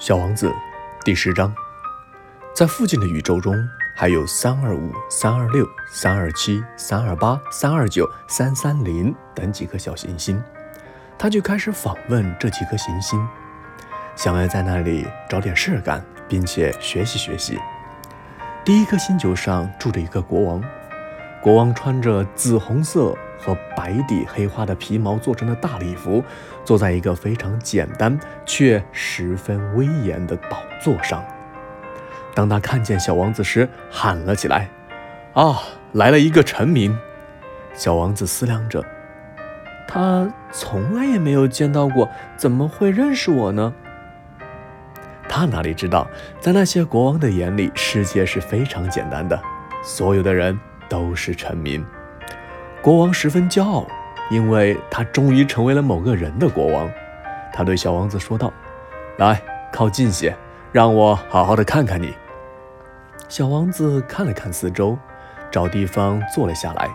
小王子第10章，在附近的宇宙中还有325、326、327、328、329、330等几颗小行星，他就开始访问这几颗行星，想要在那里找点事干，并且学习学习。第一颗星球上住着一个国王，国王穿着紫红色和白底黑花的皮毛做成的大礼服，坐在一个非常简单却十分威严的宝座上。当他看见小王子时，喊了起来：啊，来了一个臣民！小王子思量着，他从来也没有见到过，怎么会认识我呢？他哪里知道，在那些国王的眼里，世界是非常简单的，所有的人都是臣民。国王十分骄傲，因为他终于成为了某个人的国王。他对小王子说道：来，靠近些，让我好好的看看你。小王子看了看四周，找地方坐了下来。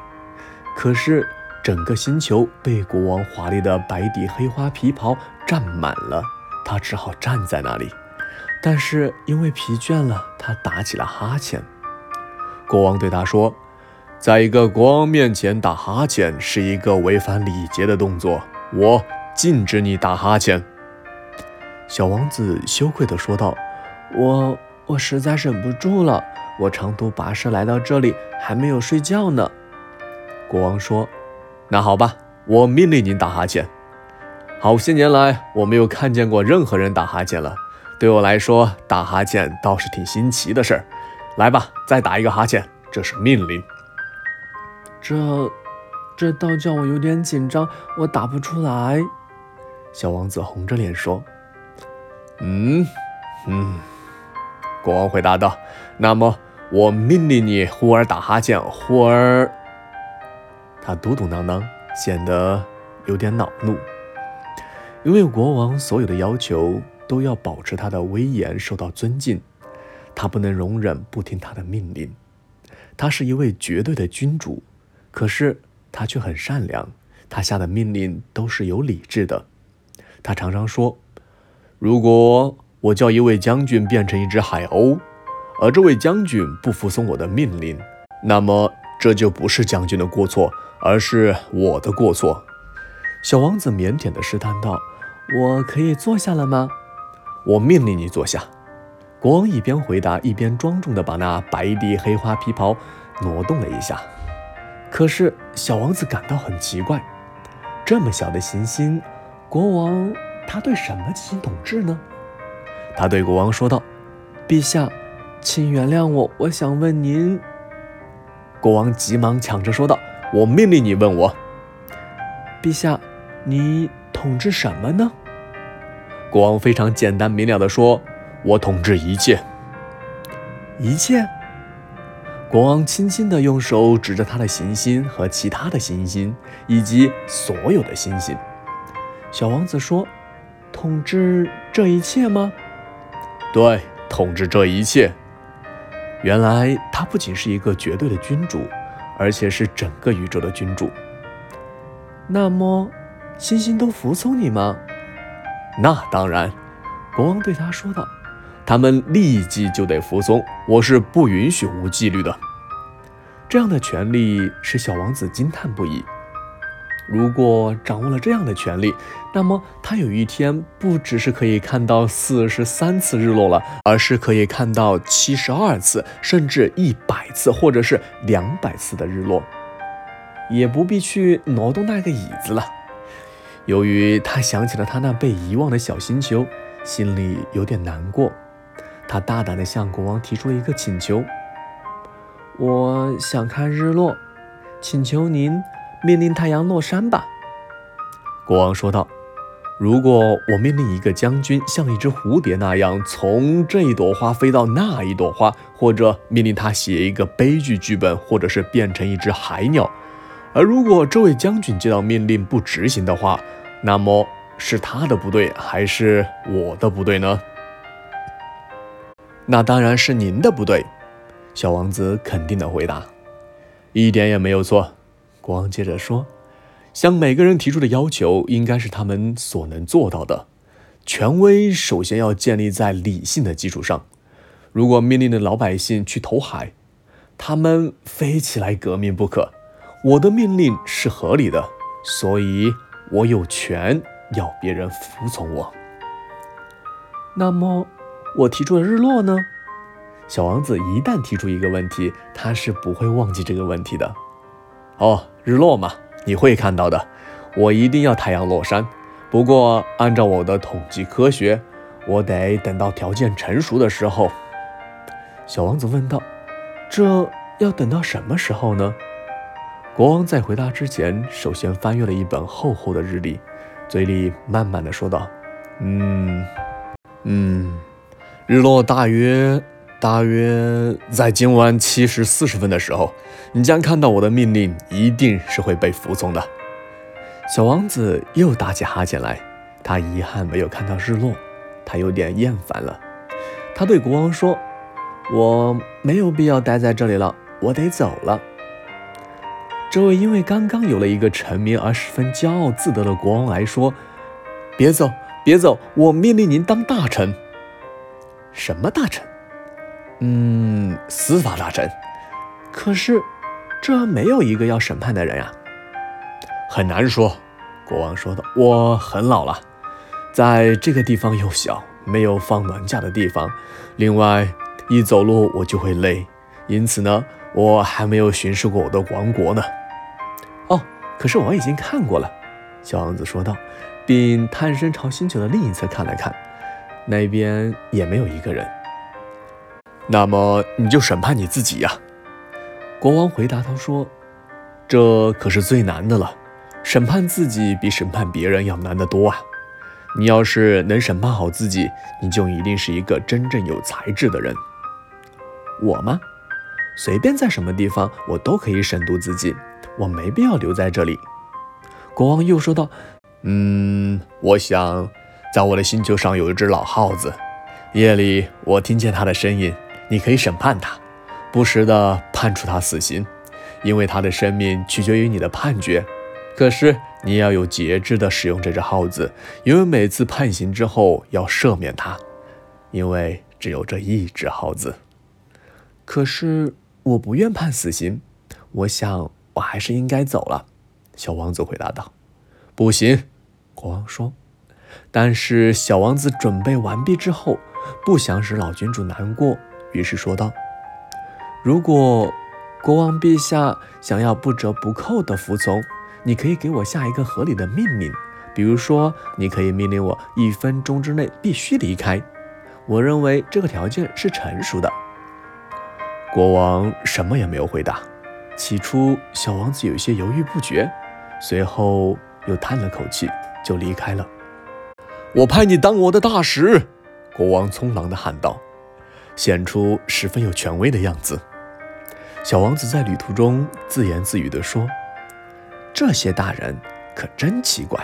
可是整个星球被国王华丽的白底黑花皮袍占满了，他只好站在那里。但是因为疲倦了，他打起了哈欠。国王对他说：在一个国王面前打哈欠是一个违反礼节的动作，我禁止你打哈欠。小王子羞愧地说道：我实在忍不住了，我长途跋涉来到这里，还没有睡觉呢。国王说：那好吧，我命令您打哈欠。好些年来，我没有看见过任何人打哈欠了，对我来说，打哈欠倒是挺新奇的事儿。来吧，再打一个哈欠，这是命令。这倒叫我有点紧张，我打不出来。小王子红着脸说。国王回答道：那么我命令你忽而打哈欠，忽而……他嘟嘟囔囔，显得有点恼怒，因为国王所有的要求都要保持他的威严受到尊敬，他不能容忍不听他的命令。他是一位绝对的君主，可是他却很善良，他下的命令都是有理智的。他常常说，如果我叫一位将军变成一只海鸥，而这位将军不服从我的命令，那么这就不是将军的过错，而是我的过错。小王子腼腆地试探道：我可以坐下了吗？我命令你坐下。国王一边回答，一边庄重地把那白底黑花皮袍挪动了一下。可是小王子感到很奇怪，这么小的行星，国王他对什么进行统治呢？他对国王说道：陛下，请原谅我，我想问您。国王急忙抢着说道：我命令你问我。陛下，你统治什么呢？国王非常简单明了地说：我统治一切。一切？国王轻轻地用手指着他的行星和其他的行星，以及所有的星星。小王子说：统治这一切吗？对，统治这一切。原来他不仅是一个绝对的君主，而且是整个宇宙的君主。那么，星星都服从你吗？那当然，国王对他说道。他们立即就得服从，我是不允许无纪律的。这样的权利使小王子惊叹不已。如果掌握了这样的权利，那么他有一天不只是可以看到43次日落了，而是可以看到72次，甚至100次，或者是200次的日落，也不必去挪动那个椅子了。由于他想起了他那被遗忘的小星球，心里有点难过，他大胆地向国王提出了一个请求：我想看日落，请求您命令太阳落山吧。国王说道：如果我命令一个将军像一只蝴蝶那样从这一朵花飞到那一朵花，或者命令他写一个悲剧剧本，或者是变成一只海鸟，而如果这位将军接到命令不执行的话，那么是他的不对还是我的不对呢？那当然是您的不对，小王子肯定地回答。一点也没有错，国王接着说，向每个人提出的要求应该是他们所能做到的，权威首先要建立在理性的基础上。如果命令的老百姓去投海，他们非起来革命不可。我的命令是合理的，所以我有权要别人服从我。那么我提出的日落呢？小王子一旦提出一个问题，他是不会忘记这个问题的。哦，日落嘛，你会看到的，我一定要太阳落山。不过按照我的统计科学，我得等到条件成熟的时候。小王子问道，这要等到什么时候呢？国王在回答之前，首先翻阅了一本厚厚的日历，嘴里慢慢地说道，日落大约在今晚7时40分的时候，你将看到我的命令一定是会被服从的。小王子又打起哈欠来，他遗憾没有看到日落，他有点厌烦了。他对国王说，我没有必要待在这里了，我得走了。这位因为刚刚有了一个臣民而十分骄傲自得的国王来说，别走别走，我命令您当大臣。什么大臣？司法大臣。可是这没有一个要审判的人啊。很难说，国王说道，我很老了，在这个地方又小，没有放暖架的地方，另外一走路我就会累，因此呢，我还没有巡视过我的王国呢。哦，可是我已经看过了，小王子说道，并探身朝星球的另一侧看了看，那边也没有一个人。那么你就审判你自己呀、国王回答他说，这可是最难的了，审判自己比审判别人要难得多啊。你要是能审判好自己，你就一定是一个真正有才智的人。我吗？随便在什么地方我都可以审度自己，我没必要留在这里。国王又说道，我想在我的星球上有一只老耗子，夜里我听见它的声音，你可以审判它，不时地判处它死刑，因为它的生命取决于你的判决。可是你要有节制地使用这只耗子，因为每次判刑之后要赦免它，因为只有这一只耗子。可是我不愿判死刑，我想我还是应该走了。小王子回答道。不行，国王说。但是小王子准备完毕之后，不想使老君主难过，于是说道，如果国王陛下想要不折不扣的服从，你可以给我下一个合理的命令，比如说你可以命令我1分钟之内必须离开，我认为这个条件是成熟的。国王什么也没有回答，起初小王子有些犹豫不决，随后又叹了口气就离开了。我派你当我的大使，国王匆忙地喊道，显出十分有权威的样子。小王子在旅途中自言自语地说，这些大人可真奇怪。